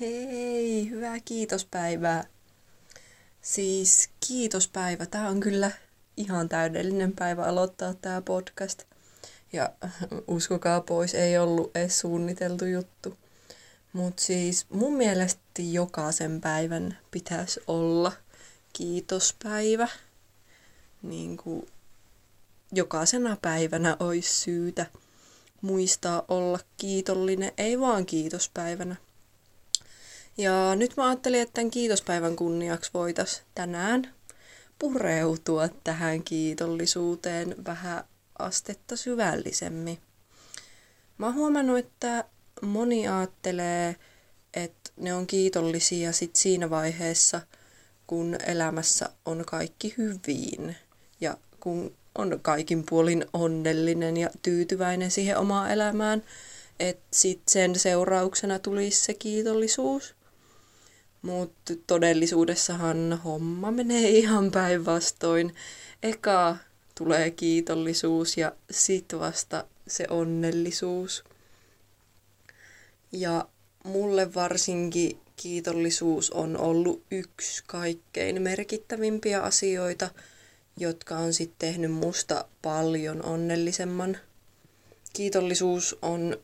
Hei, hyvää kiitospäivää. Siis kiitospäivä, tää on kyllä ihan täydellinen päivä aloittaa tää podcast. Ja uskokaa pois, ei ollut edes suunniteltu juttu. Mut siis mun mielestä jokaisen päivän pitäisi olla kiitospäivä. Niinku jokaisena päivänä olisi syytä muistaa olla kiitollinen, ei vaan kiitospäivänä. Ja nyt mä ajattelin, että tämän kiitospäivän kunniaksi voitaisiin tänään pureutua tähän kiitollisuuteen vähän astetta syvällisemmin. Mä oon huomannut, että moni ajattelee, että ne on kiitollisia sit siinä vaiheessa, kun elämässä on kaikki hyvin ja kun on kaikin puolin onnellinen ja tyytyväinen siihen omaan elämään, että sit sen seurauksena tulisi se kiitollisuus. Mutta todellisuudessahan homma menee ihan päinvastoin. Eka tulee kiitollisuus ja sit vasta se onnellisuus. Ja mulle varsinkin kiitollisuus on ollut yksi kaikkein merkittävimpiä asioita, jotka on sitten tehnyt musta paljon onnellisemman. Kiitollisuus on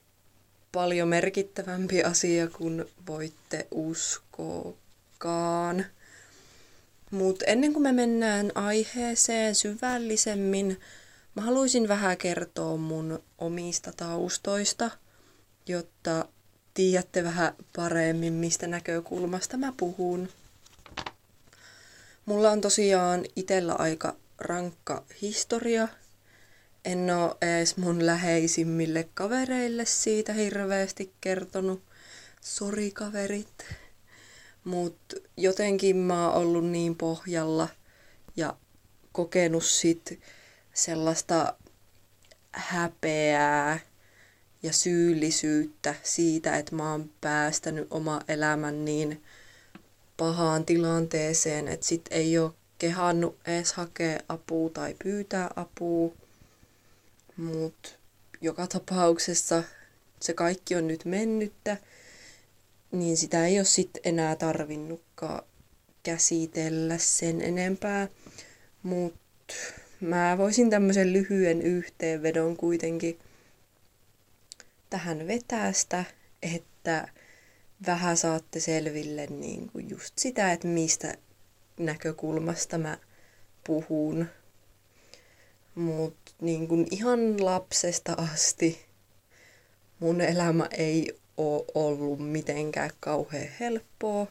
paljon merkittävämpi asia kuin voitte uskoakaan. Mutta ennen kuin me mennään aiheeseen syvällisemmin, mä haluaisin vähän kertoa mun omista taustoista, jotta tiedätte vähän paremmin, mistä näkökulmasta mä puhun. Mulla on tosiaan itsellä aika rankka historia. En oo ees mun läheisimmille kavereille siitä hirveästi kertonut. Sori kaverit. Mut jotenkin mä oon ollut niin pohjalla ja kokenut sit sellaista häpeää ja syyllisyyttä siitä, että mä oon päästänyt oma elämän niin pahaan tilanteeseen, että sit ei oo kehannut ees hakea apua tai pyytää apua. Mut joka tapauksessa se kaikki on nyt mennyttä, niin sitä ei ole sitten enää tarvinnutkaan käsitellä sen enempää. Mut mä voisin tämmöisen lyhyen yhteenvedon kuitenkin tähän vetästä, että vähän saatte selville niinku just sitä, että mistä näkökulmasta mä puhun. Mut niin kun ihan lapsesta asti mun elämä ei oo ollut mitenkään kauhean helppoa.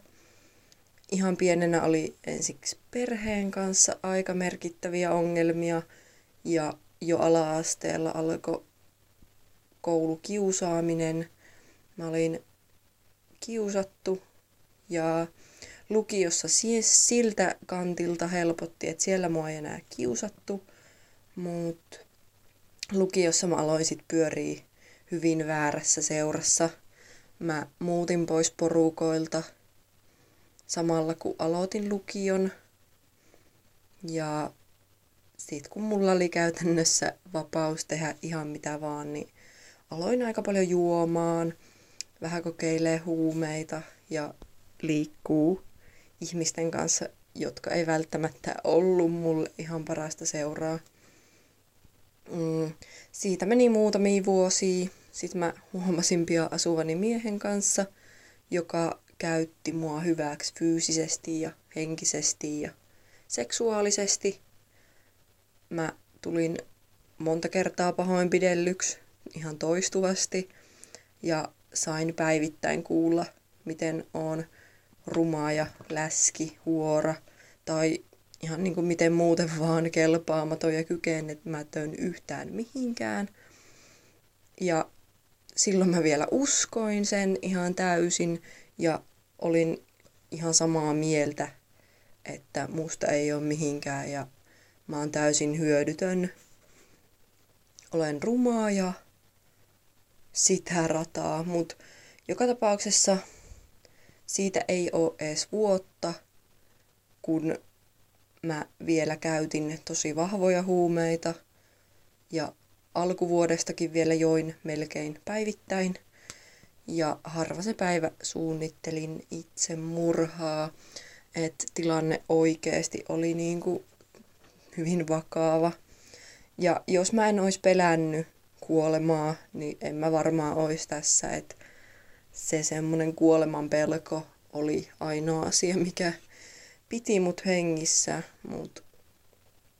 Ihan pienenä oli ensiksi perheen kanssa aika merkittäviä ongelmia ja jo ala-asteella alkoi koulukiusaaminen. Mä olin kiusattu ja lukiossa siltä kantilta helpotti, että siellä mua ei enää kiusattu. Mut lukiossa mä aloin sit pyörii hyvin väärässä seurassa. Mä muutin pois porukoilta samalla kun aloitin lukion. Ja sit kun mulla oli käytännössä vapaus tehdä ihan mitä vaan, niin aloin aika paljon juomaan, vähän kokeilee huumeita ja liikkuu ihmisten kanssa, jotka ei välttämättä ollut mulle ihan parasta seuraa. Siitä meni muutamia vuosia. Sitten mä huomasin pian asuvani miehen kanssa, joka käytti mua hyväksi fyysisesti ja henkisesti ja seksuaalisesti. Mä tulin monta kertaa pahoinpidellyksi ihan toistuvasti ja sain päivittäin kuulla, miten oon ruma ja läski, huora tai ihan niin kuin miten muuten vaan kelpaamaton ja kykenemätön yhtään mihinkään. Ja silloin mä vielä uskoin sen ihan täysin ja olin ihan samaa mieltä, että musta ei ole mihinkään ja mä oon täysin hyödytön. Olen rumaa ja sitä rataa, mut joka tapauksessa siitä ei oo ees vuotta, kun mä vielä käytin tosi vahvoja huumeita ja alkuvuodestakin vielä join melkein päivittäin. ja harva se päivä suunnittelin itse murhaa. Että tilanne oikeasti oli niin kuin hyvin vakava. Ja jos mä en olisi pelännyt kuolemaa, niin en mä varmaan olisi tässä. Että se semmoinen kuoleman pelko oli ainoa asia, mikä piti mut hengissä. Mut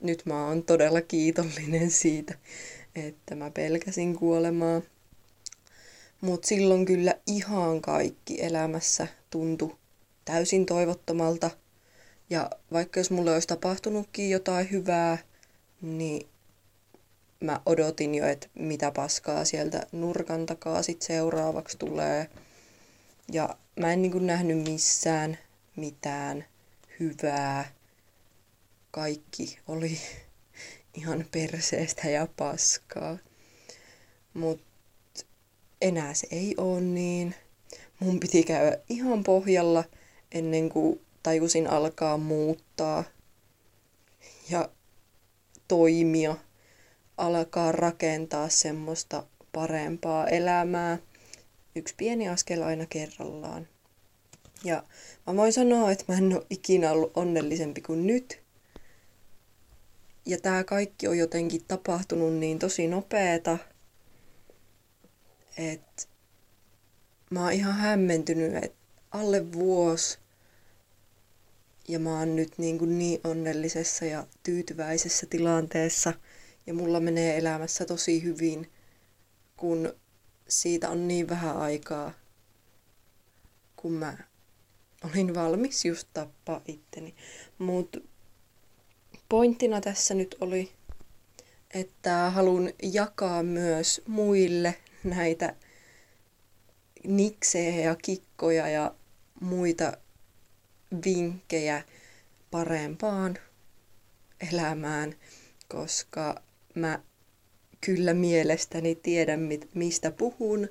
nyt mä oon todella kiitollinen siitä, että mä pelkäsin kuolemaa. Mut silloin kyllä ihan kaikki elämässä tuntui täysin toivottomalta. Ja vaikka jos mulle olisi tapahtunutkin jotain hyvää, niin mä odotin jo, että mitä paskaa sieltä nurkan takaa sit seuraavaksi tulee. Ja mä en niinku nähnyt missään mitään hyvää. Kaikki oli ihan perseestä ja paskaa. Mut enää se ei oo niin. Mun piti käydä ihan pohjalla ennen kuin tajusin alkaa muuttaa ja toimia, alkaa rakentaa semmoista parempaa elämää. Yksi pieni askel aina kerrallaan. Ja mä voin sanoa, että mä en ole ikinä ollut onnellisempi kuin nyt. Ja tää kaikki on jotenkin tapahtunut niin tosi nopeeta, että mä oon ihan hämmentynyt, että alle vuosi ja mä oon nyt niin onnellisessa ja tyytyväisessä tilanteessa ja mulla menee elämässä tosi hyvin, kun siitä on niin vähän aikaa, kun mä olin valmis just tappaa itteni. Mut pointtina tässä nyt oli, että haluan jakaa myös muille näitä niksejä ja kikkoja ja muita vinkkejä parempaan elämään, koska mä kyllä mielestäni tiedän, mistä puhun,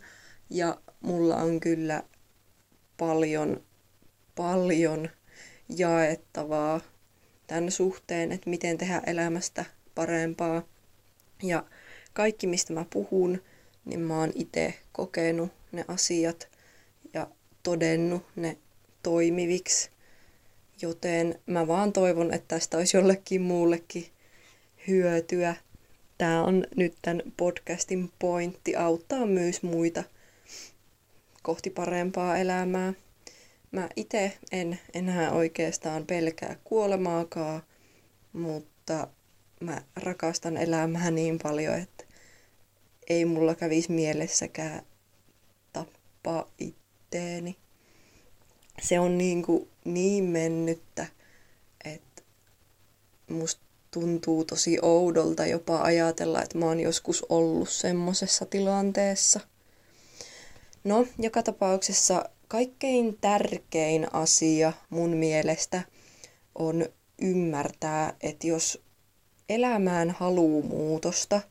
ja mulla on kyllä paljon jaettavaa tämän suhteen, että miten tehdä elämästä parempaa. Ja kaikki, mistä mä puhun, niin mä oon itse kokenut ne asiat ja todennut ne toimiviksi. Joten mä vaan toivon, että tästä olisi jollekin muullekin hyötyä. Tää on nyt tämän podcastin pointti, auttaa myös muita kohti parempaa elämää. Mä itse en enää oikeastaan pelkää kuolemaakaan, mutta mä rakastan elämää niin paljon, että ei mulla kävisi mielessäkään tappaa itteeni. Se on niin mennyttä, että musta tuntuu tosi oudolta jopa ajatella, että mä oon joskus ollut semmosessa tilanteessa. No, joka tapauksessa kaikkein tärkein asia mun mielestä on ymmärtää, että jos elämään haluu muutosta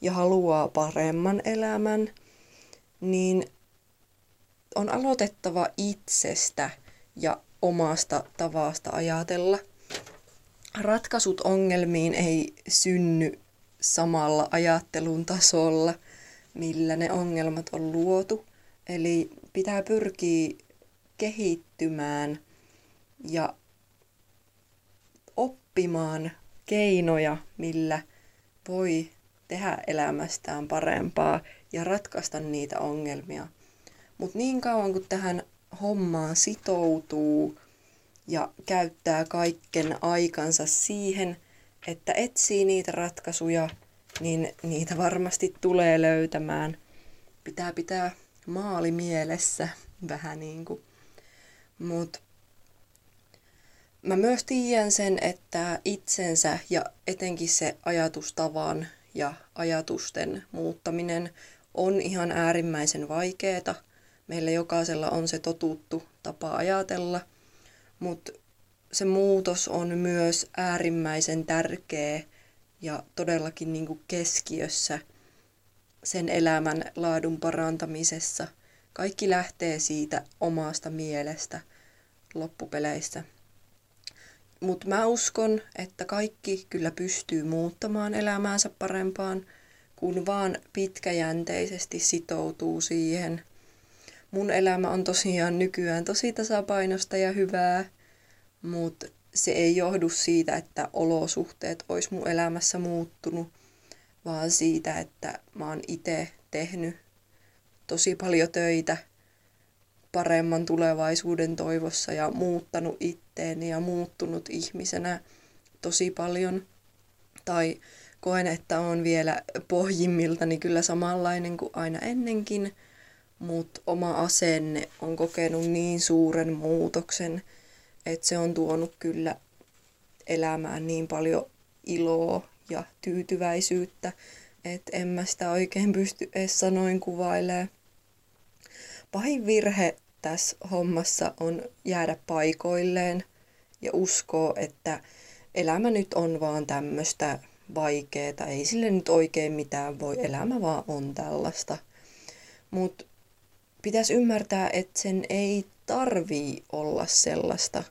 ja haluaa paremman elämän, niin on aloitettava itsestä ja omasta tavasta ajatella. Ratkaisut ongelmiin ei synny samalla ajattelun tasolla, millä ne ongelmat on luotu. Eli pitää pyrkiä kehittymään ja oppimaan keinoja, millä voi tehdä elämästään parempaa ja ratkaista niitä ongelmia. Mutta niin kauan kun tähän hommaan sitoutuu ja käyttää kaiken aikansa siihen, että etsii niitä ratkaisuja, niin niitä varmasti tulee löytämään. Pitää maali mielessä vähän niinku. Mut mä myös tiedän sen, että itsensä ja etenkin se ajatustavan ja ajatusten muuttaminen on ihan äärimmäisen vaikeeta. Meillä jokaisella on se totuttu tapa ajatella, mutta se muutos on myös äärimmäisen tärkeä ja todellakin niinku keskiössä sen elämän laadun parantamisessa. Kaikki lähtee siitä omasta mielestä loppupeleissä. Mutta mä uskon, että kaikki kyllä pystyy muuttamaan elämäänsä parempaan, kun vaan pitkäjänteisesti sitoutuu siihen. mun elämä on tosiaan nykyään tosi tasapainosta ja hyvää, mutta se ei johdu siitä, että olosuhteet olisi mun elämässä muuttunut, vaan siitä, että mä oon itse tehnyt tosi paljon töitä paremman tulevaisuuden toivossa ja muuttanut itteeni ja muuttunut ihmisenä tosi paljon. Tai koen, että on vielä pohjimmiltani kyllä samanlainen kuin aina ennenkin, mutta oma asenne on kokenut niin suuren muutoksen, että se on tuonut kyllä elämään niin paljon iloa ja tyytyväisyyttä, että en mä sitä oikein pysty edes sanoin kuvailemaan. Pahin virhe tässä hommassa on jäädä paikoilleen ja uskoa, että elämä nyt on vaan tämmöistä vaikeeta, ei sille nyt oikein mitään voi, elämä vaan on tällaista. Mutta pitäisi ymmärtää, että sen ei tarvii olla sellaista.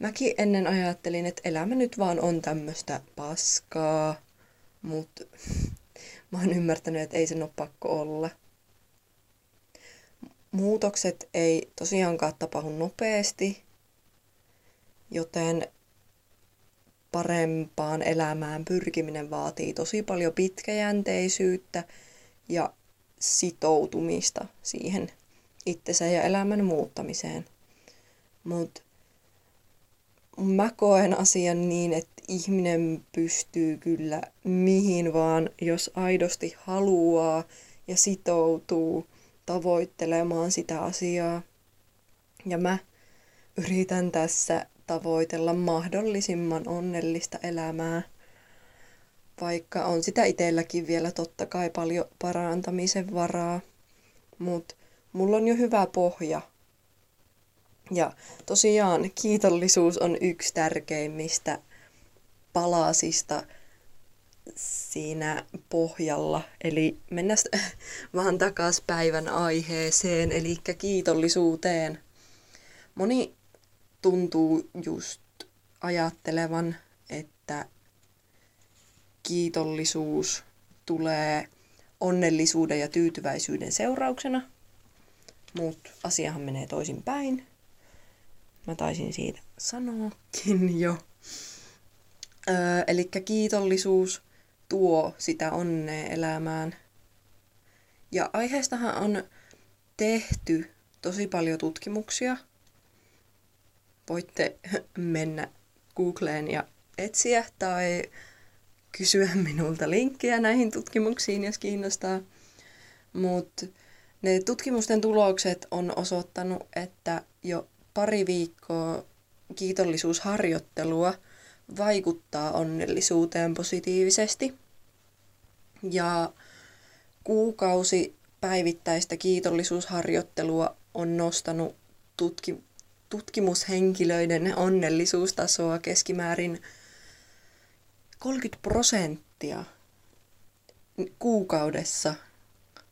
Mäkin ennen ajattelin, että elämä nyt vaan on tämmöistä paskaa, mutta mä oon ymmärtänyt, että ei sen ole pakko olla. Muutokset ei tosiaankaan tapahdu nopeasti, joten parempaan elämään pyrkiminen vaatii tosi paljon pitkäjänteisyyttä ja sitoutumista siihen itsensä ja elämän muuttamiseen. Mutta mä koen asian niin, että ihminen pystyy kyllä mihin vaan, jos aidosti haluaa ja sitoutuu tavoittelemaan sitä asiaa. Ja mä yritän tässä tavoitella mahdollisimman onnellista elämää, vaikka on sitä itselläkin vielä totta kai paljon parantamisen varaa, mutta mulla on jo hyvä pohja. Ja tosiaan kiitollisuus on yksi tärkeimmistä palasista siinä pohjalla. Eli mennään vaan takaisin päivän aiheeseen, eli kiitollisuuteen. Moni tuntuu just ajattelevan, että kiitollisuus tulee onnellisuuden ja tyytyväisyyden seurauksena, mutta asiahan menee toisinpäin. Mä taisin siitä sanoakin jo. Eli kiitollisuus tuo sitä onnea elämään. Ja aiheestahan on tehty tosi paljon tutkimuksia. Voitte mennä Googleen ja etsiä tai kysyä minulta linkkiä näihin tutkimuksiin, jos kiinnostaa. Mutta ne tutkimusten tulokset on osoittanut, että jo pari viikkoa kiitollisuusharjoittelua vaikuttaa onnellisuuteen positiivisesti. Ja kuukausi päivittäistä kiitollisuusharjoittelua on nostanut tutkimushenkilöiden onnellisuustasoa keskimäärin 30% kuukaudessa.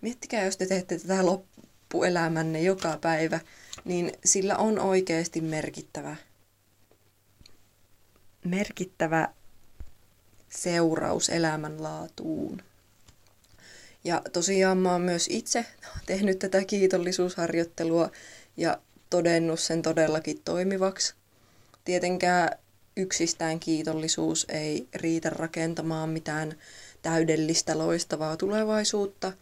Miettikää, jos te teette tätä loppuelämänne joka päivä, niin sillä on oikeasti merkittävä seuraus elämänlaatuun. Ja tosiaan mä oon myös itse tehnyt tätä kiitollisuusharjoittelua ja todennut sen todellakin toimivaksi. Tietenkään yksistään kiitollisuus ei riitä rakentamaan mitään täydellistä loistavaa tulevaisuutta,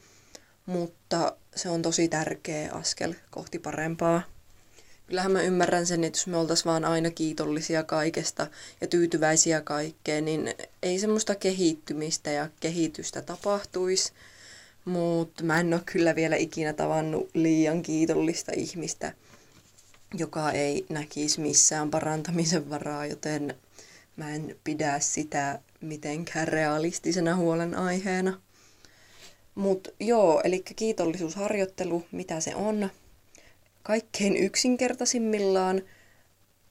mutta se on tosi tärkeä askel kohti parempaa. Kyllähän mä ymmärrän sen, että jos me oltaisiin vaan aina kiitollisia kaikesta ja tyytyväisiä kaikkeen, niin ei semmoista kehittymistä ja kehitystä tapahtuisi. Mutta mä en ole kyllä vielä ikinä tavannut liian kiitollista ihmistä, joka ei näkisi missään parantamisen varaa, joten mä en pidä sitä mitenkään realistisena huolenaiheena. Mutta joo, eli kiitollisuusharjoittelu, mitä se on? Kaikkein yksinkertaisimmillaan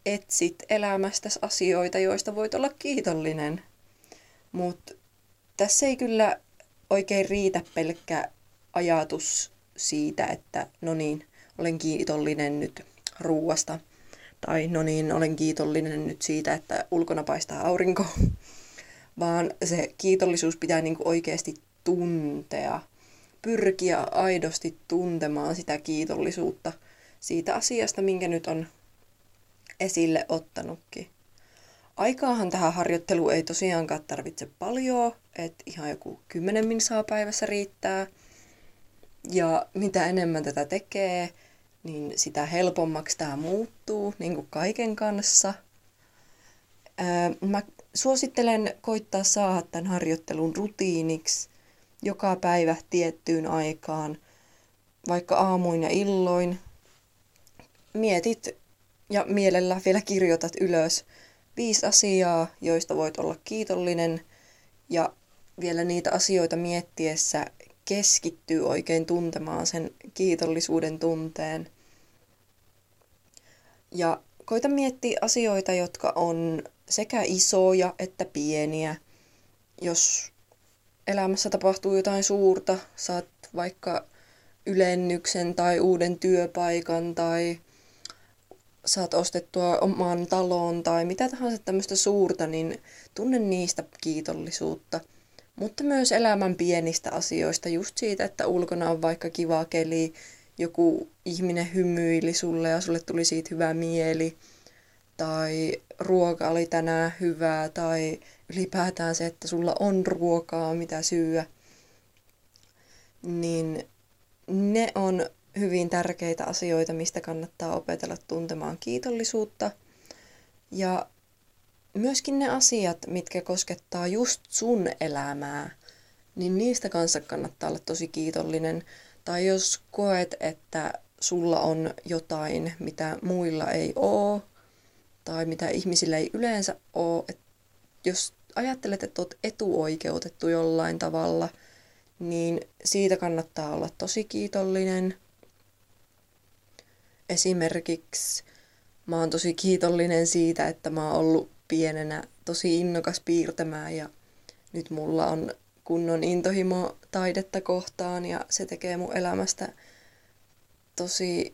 etsit elämästäsi asioita, joista voit olla kiitollinen. Mutta tässä ei kyllä oikein riitä pelkkä ajatus siitä, että no niin, olen kiitollinen nyt ruuasta. Tai no niin, olen kiitollinen nyt siitä, että ulkona paistaa aurinko. Vaan se kiitollisuus pitää niinku oikeasti tuntea. pyrkiä aidosti tuntemaan sitä kiitollisuutta siitä asiasta, minkä nyt on esille ottanutkin. Aikaahan tähän harjoitteluun ei tosiaankaan tarvitse paljoa, että ihan joku 10 minsaa päivässä riittää. Ja mitä enemmän tätä tekee, niin sitä helpommaksi tämä muuttuu, niin kuin kaiken kanssa. Mä suosittelen koittaa saada tämän harjoittelun rutiiniksi joka päivä tiettyyn aikaan, vaikka aamuin ja illoin. Mietit ja mielellä vielä kirjoitat ylös 5 asiaa, joista voit olla kiitollinen, ja vielä niitä asioita miettiessä keskittyy oikein tuntemaan sen kiitollisuuden tunteen. Ja koita miettiä asioita, jotka on sekä isoja että pieniä. Jos elämässä tapahtuu jotain suurta, saat vaikka ylennyksen tai uuden työpaikan tai saat ostettua oman talon tai mitä tahansa tämmöistä suurta, niin tunne niistä kiitollisuutta. Mutta myös elämän pienistä asioista, just siitä, että ulkona on vaikka kiva keli, joku ihminen hymyili sulle ja sulle tuli siitä hyvä mieli, tai ruoka oli tänään hyvää, tai ylipäätään se, että sulla on ruokaa, mitä syyä. Niin ne on hyvin tärkeitä asioita, mistä kannattaa opetella tuntemaan kiitollisuutta. Ja myöskin ne asiat, mitkä koskettaa just sun elämää, niin niistä kanssa kannattaa olla tosi kiitollinen. Tai jos koet, että sulla on jotain, mitä muilla ei ole, tai mitä ihmisillä ei yleensä ole, että jos ajattelet, että olet etuoikeutettu jollain tavalla, niin siitä kannattaa olla tosi kiitollinen. Esimerkiksi mä oon tosi kiitollinen siitä, että mä oon ollut pienenä tosi innokas piirtämään ja nyt mulla on kunnon intohimo taidetta kohtaan ja se tekee mun elämästä tosi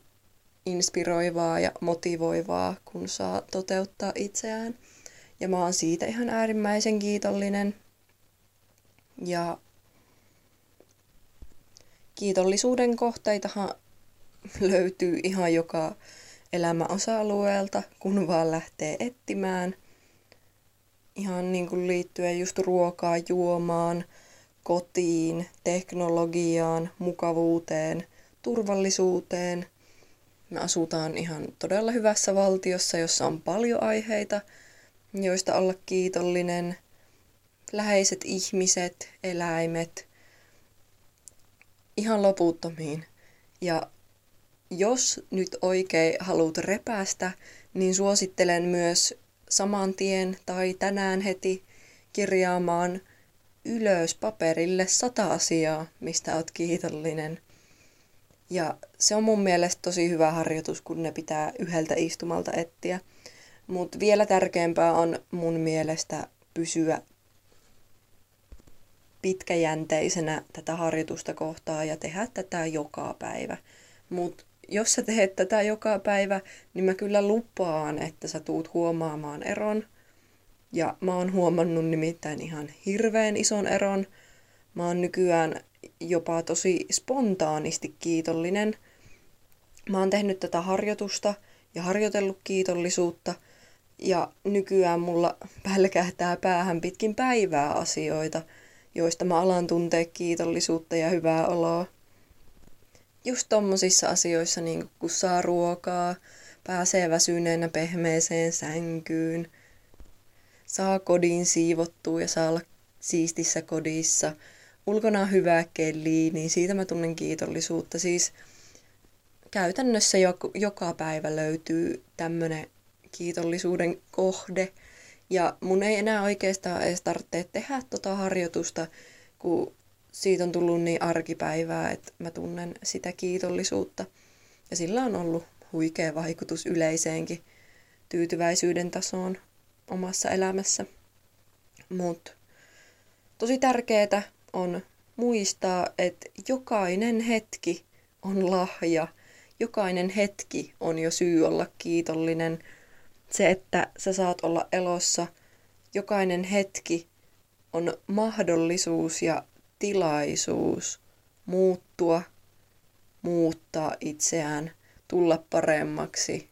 inspiroivaa ja motivoivaa, kun saa toteuttaa itseään. Ja mä oon siitä ihan äärimmäisen kiitollinen. Ja kiitollisuuden kohteitahan löytyy ihan joka elämän osa-alueelta, kun vaan lähtee etsimään. Ihan niin kuin liittyen just ruokaa, juomaan, kotiin, teknologiaan, mukavuuteen, turvallisuuteen. Me asutaan ihan todella hyvässä valtiossa, jossa on paljon aiheita, joista olla kiitollinen. Läheiset ihmiset, eläimet, ihan loputtomiin. Ja jos nyt oikein haluat repästä, niin suosittelen myös saman tien tai tänään heti kirjaamaan ylös paperille 100 asiaa, mistä olet kiitollinen. Ja se on mun mielestä tosi hyvä harjoitus, kun ne pitää yhdeltä istumalta etsiä. Mutta vielä tärkeämpää on mun mielestä pysyä pitkäjänteisenä tätä harjoitusta kohtaa ja tehdä tätä joka päivä. Mut jos sä teet tätä joka päivä, niin mä kyllä lupaan, että sä tuut huomaamaan eron. Ja mä oon huomannut nimittäin ihan hirveän ison eron. Mä oon nykyään jopa tosi spontaanisti kiitollinen. Mä oon tehnyt tätä harjoitusta ja harjoitellut kiitollisuutta. Ja nykyään mulla pälkähtää päähän pitkin päivää asioita, joista mä alan tuntea kiitollisuutta ja hyvää oloa. Just tommosissa asioissa, niin kun saa ruokaa, pääsee väsyneenä pehmeeseen sänkyyn, saa kodin siivottua ja saa olla siistissä kodissa, ulkona on hyvä keli, niin siitä mä tunnen kiitollisuutta. Siis käytännössä joka päivä löytyy tämmönen kiitollisuuden kohde. Ja mun ei enää oikeastaan edes tarvitse tehdä tota harjoitusta, kun siitä on tullut niin arkipäivää, että mä tunnen sitä kiitollisuutta. Ja sillä on ollut huikea vaikutus yleiseenkin tyytyväisyyden tasoon omassa elämässä. Mut tosi tärkeetä on muistaa, että jokainen hetki on lahja. Jokainen hetki on jo syy olla kiitollinen. Se, että sä saat olla elossa, jokainen hetki on mahdollisuus ja tilaisuus muuttua, muuttaa itseään, tulla paremmaksi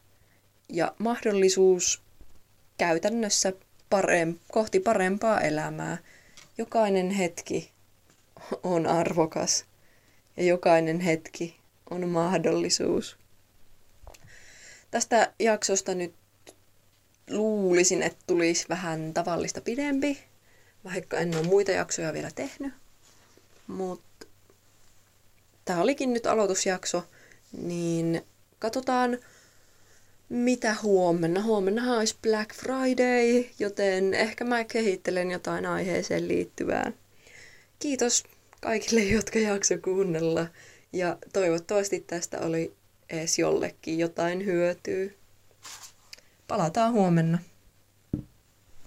ja mahdollisuus käytännössä kohti parempaa elämää. Jokainen hetki on arvokas ja jokainen hetki on mahdollisuus. Tästä jaksosta nyt luulisin, että tulisi vähän tavallista pidempi, vaikka en ole muita jaksoja vielä tehnyt. Mutta tämä olikin nyt aloitusjakso, niin katsotaan mitä huomenna. Huomennahan olisi Black Friday, joten ehkä mä kehittelen jotain aiheeseen liittyvää. Kiitos kaikille, jotka jakso kuunnella ja toivottavasti tästä oli edes jollekin jotain hyötyä. Palataan huomenna.